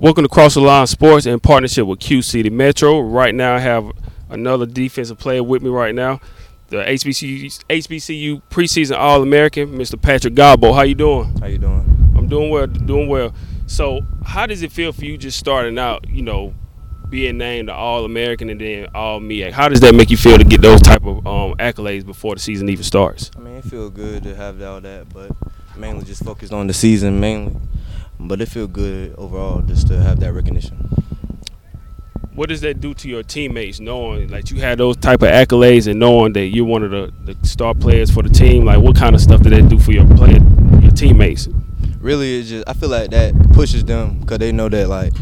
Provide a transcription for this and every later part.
Welcome to Cross the Line Sports in partnership with QCity Metro. Right now, I have another defensive player with me right now, the HBCU preseason All-American, Mr. Patrick Godbolt. How you doing? How you doing? I'm doing well. So, how does it feel for you just starting out, you know, being named the All-American and then All-MEAC? How does that make you feel to get those type of accolades before the season even starts? I mean, it feels good to have all that, but mainly just focused on the season mainly. But it feels good overall just to have that recognition. What does that do to your teammates knowing like you had those type of accolades and knowing that you're one of the star players for the team? Like, what kind of stuff did that do for your teammates? Really, it's just I feel like that pushes them because they know that like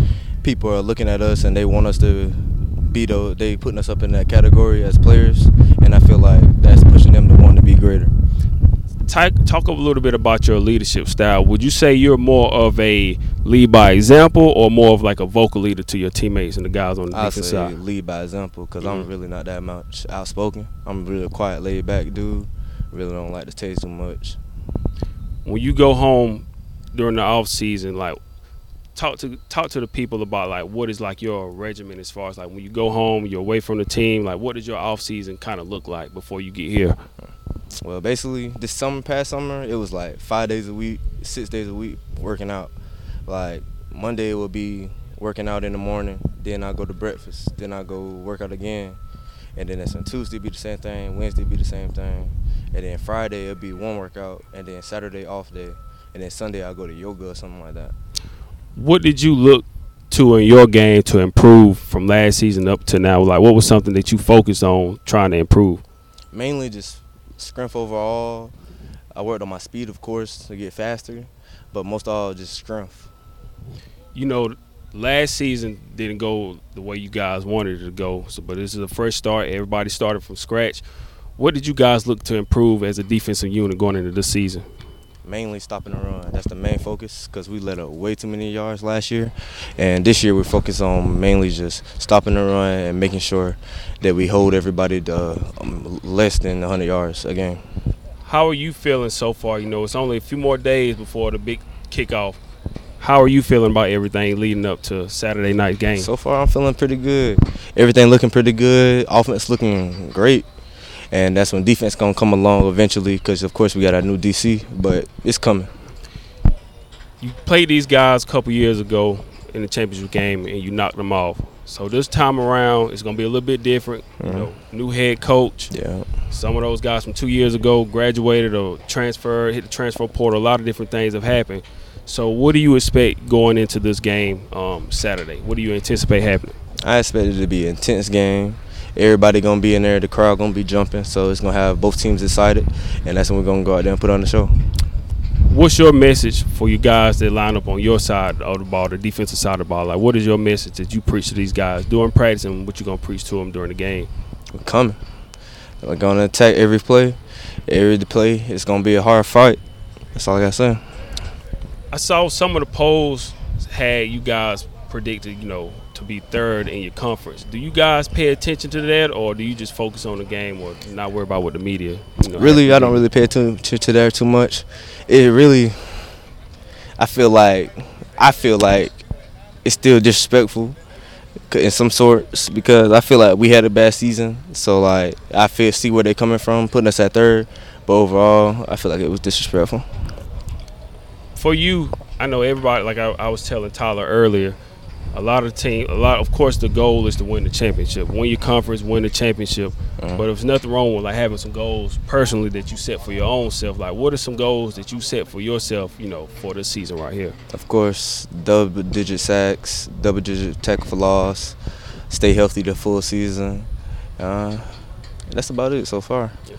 people are looking at us and they want us to be they putting us up in that category as players, and I feel like that's pushing them to want to be greater. Talk a little bit about your leadership style. Would you say you're more of a lead by example or more of like a vocal leader to your teammates and the guys on the defense side? I say lead by example because I'm really not that much outspoken. I'm a really quiet, laid back dude. Really don't like to taste too much. When you go home during the off season, like talk to the people about like what is like your regimen as far as like when you go home, you're away from the team. Like what does your off season kind of look like before you get here? Well, basically, this past summer, it was like 5 days a week, 6 days a week working out. Like, Monday would be working out in the morning, then I go to breakfast, then I go work out again. And then that's on Tuesday be the same thing, Wednesday be the same thing. And then Friday it'll be one workout, and then Saturday off day. And then Sunday I go to yoga or something like that. What did you look to in your game to improve from last season up to now? Like, what was something that you focused on trying to improve? Mainly just strength overall. I worked on my speed, of course, to get faster, but most of all just strength. You know, last season didn't go the way you guys wanted it to go, but this is a fresh start. Everybody started from scratch. What did you guys look to improve as a defensive unit going into this season? Mainly stopping the run. That's the main focus because we let up way too many yards last year, and this year we focus on mainly just stopping the run and making sure that we hold everybody to less than 100 yards a game. How are you feeling so far? You know, it's only a few more days before the big kickoff. How are you feeling about everything leading up to Saturday night game? So far, I'm feeling pretty good. Everything looking pretty good. Offense looking great. And that's when defense going to come along eventually because, of course, we got our new DC, but it's coming. You played these guys a couple years ago in the championship game, and you knocked them off. So this time around, it's going to be a little bit different. You know, new head coach. Yeah. Some of those guys from 2 years ago graduated or transferred, hit the transfer portal. A lot of different things have happened. So what do you expect going into this game Saturday? What do you anticipate happening? I expect it to be an intense game. Everybody going to be in there. The crowd going to be jumping. So it's going to have both teams excited. And that's when we're going to go out there and put on the show. What's your message for you guys that line up on your side of the ball, the defensive side of the ball? Like, what is your message that you preach to these guys during practice and what you going to preach to them during the game? We're coming. We're going to attack every play. Every play, it's going to be a hard fight. That's all I got to say. I saw some of the polls had you guys predicted, you know, to be third in your conference. Do you guys pay attention to that, or do you just focus on the game or not worry about what the media? You know, really, I don't really pay attention to that too much. It really, I feel like it's still disrespectful in some sorts because I feel like we had a bad season. So like I see where they're coming from, putting us at third. But overall, I feel like it was disrespectful. For you, I know everybody. Like I was telling Tyler earlier. Of course, the goal is to win the championship. Win your conference, win the championship. But there's nothing wrong with like having some goals personally that you set for your own self. Like, what are some goals that you set for yourself, you know, for this season right here? Of course, double-digit sacks, double-digit tackle for loss, stay healthy the full season. That's about it so far. Yeah.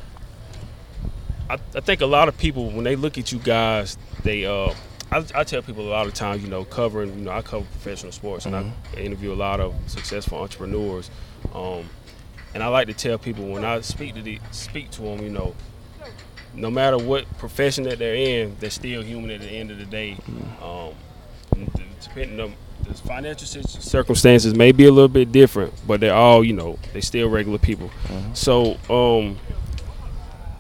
I think a lot of people, when they look at you guys, they I tell people a lot of times, you know, I cover professional sports and I interview a lot of successful entrepreneurs. And I like to tell people when I speak to them, you know, no matter what profession that they're in, they're still human at the end of the day. Depending on the financial circumstances may be a little bit different, but they're all, you know, they're still regular people. So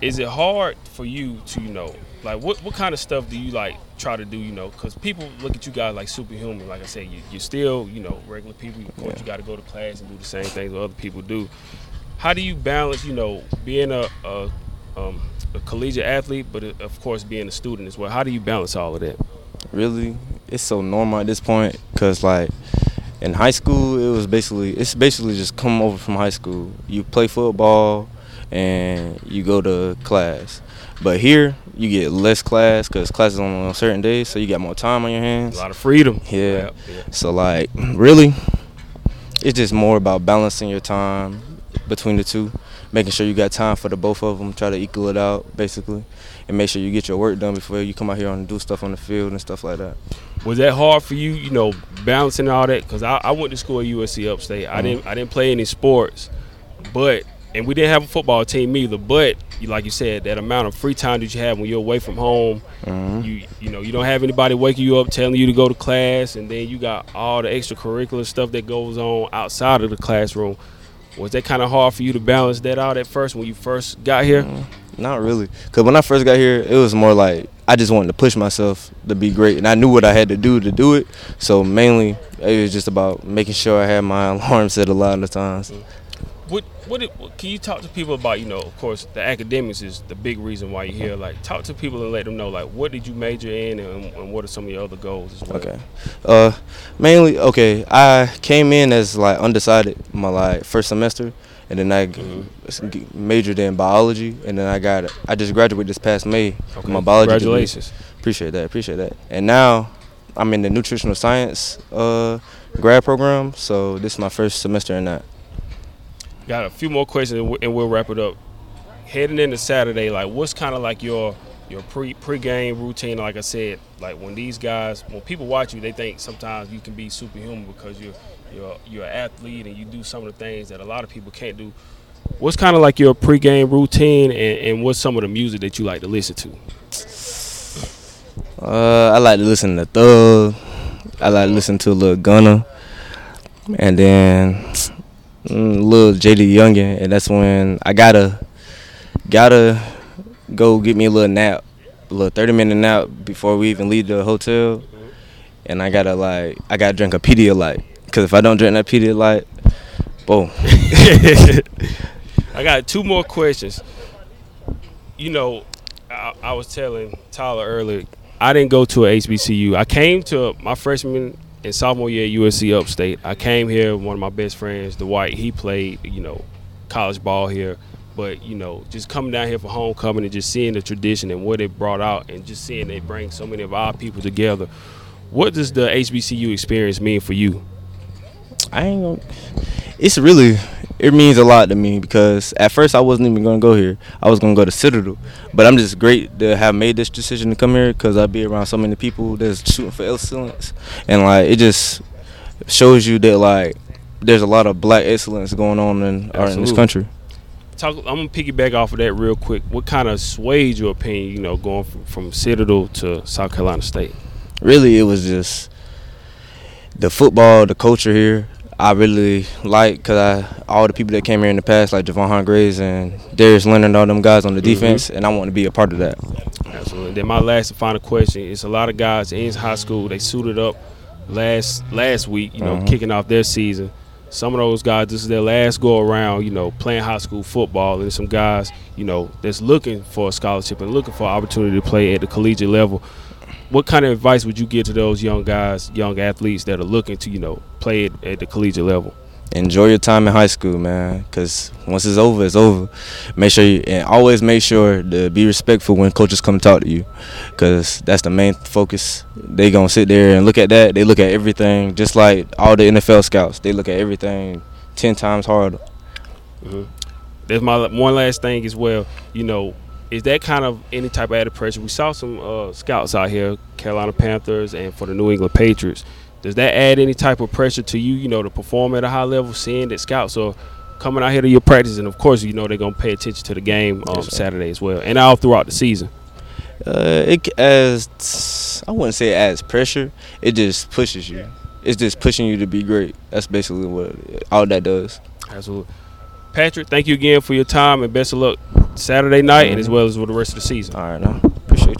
is it hard for you to, you know, Like, what kind of stuff do you, like, try to do, you know? Because people look at you guys like superhuman. Like I said, you're still, you know, regular people. Of course, you got to go to class and do the same things that other people do. How do you balance, you know, being a collegiate athlete, but, of course, being a student as well? How do you balance all of that? Really, it's so normal at this point because, like, in high school, it was basically, it's basically just come over from high school. You play football and you go to class. But here, you get less class because class is on certain days, so you got more time on your hands. A lot of freedom. Yeah. Yeah. So, like, really, it's just more about balancing your time between the two, making sure you got time for the both of them, try to equal it out, basically, and make sure you get your work done before you come out here and do stuff on the field and stuff like that. Was that hard for you, you know, balancing all that? Because I went to school at USC Upstate. Mm-hmm. I didn't play any sports, but and we didn't have a football team either. But like you said, that amount of free time that you have when you're away from home, mm-hmm. you know you don't have anybody waking you up telling you to go to class, and then you got all the extracurricular stuff that goes on outside of the classroom. Was that kind of hard for you to balance that out at first when you first got here? Not really. Because when I first got here, it was more like I just wanted to push myself to be great. And I knew what I had to do it. So mainly it was just about making sure I had my alarm set a lot of times. What can you talk to people about, you know, of course, the academics is the big reason why you're here. Like, talk to people and let them know, like, what did you major in and what are some of your other goals as well? Okay. Mainly, I came in as, like, undecided my, like, first semester, and then I majored in biology, and then I just graduated this past May. Okay. My biology. Congratulations. Degree. Appreciate that. And now I'm in the nutritional science grad program, so this is my first semester in that. Got a few more questions and we'll wrap it up. Heading into Saturday, like, what's kind of like your pre-game routine? Like I said, like when people watch you, they think sometimes you can be superhuman because you're an athlete and you do some of the things that a lot of people can't do. What's kind of like your pre-game routine and what's some of the music that you like to listen to? I like to listen to Thug. I like to listen to Lil Gunna. And then little JD Youngin, and that's when I gotta go get me a little nap, a little 30-minute nap before we even leave the hotel, and I gotta drink a Pedialyte, because if I don't drink that Pedialyte, boom. I got two more questions. You know, I was telling Tyler earlier, I didn't go to a HBCU. I came to my freshman in sophomore year at USC Upstate. I came here with one of my best friends, Dwight. He played, you know, college ball here. But, you know, just coming down here for homecoming and just seeing the tradition and what it brought out and just seeing they bring so many of our people together, what does the HBCU experience mean for you? It means a lot to me, because at first I wasn't even going to go here. I was going to go to Citadel. But I'm just great to have made this decision to come here, because I'd be around so many people that's shooting for excellence. And, like, it just shows you that, like, there's a lot of black excellence going on in this country. I'm going to piggyback off of that real quick. What kind of swayed your opinion, you know, going from Citadel to South Carolina State? Really, it was just the football, the culture here. I really like, because all the people that came here in the past, like Javon Han Graves and Darius Leonard and all them guys on the defense, and I want to be a part of that. Absolutely. Then my last and final question is, a lot of guys in high school, they suited up last week, you know, kicking off their season. Some of those guys, this is their last go around, you know, playing high school football, and some guys, you know, that's looking for a scholarship and looking for an opportunity to play at the collegiate level. What kind of advice would you give to those young guys, young athletes that are looking to, you know, play at the collegiate level? Enjoy your time in high school, man, because once it's over, it's over. Always make sure to be respectful when coaches come talk to you, because that's the main focus. They going to sit there and look at that. They look at everything, just like all the NFL scouts. They look at everything 10 times harder. Mm-hmm. That's my one last thing as well, you know. Is that kind of any type of added pressure? We saw some scouts out here, Carolina Panthers and for the New England Patriots. Does that add any type of pressure to you, you know, to perform at a high level, seeing that scouts are coming out here to your practice? And, of course, you know, they're going to pay attention to the game on Saturday as well and all throughout the season. I wouldn't say it adds pressure. It just pushes you. It's just pushing you to be great. That's basically what all that does. Absolutely. Patrick, thank you again for your time and best of luck Saturday night and as well as with the rest of the season. All right, now. Appreciate you.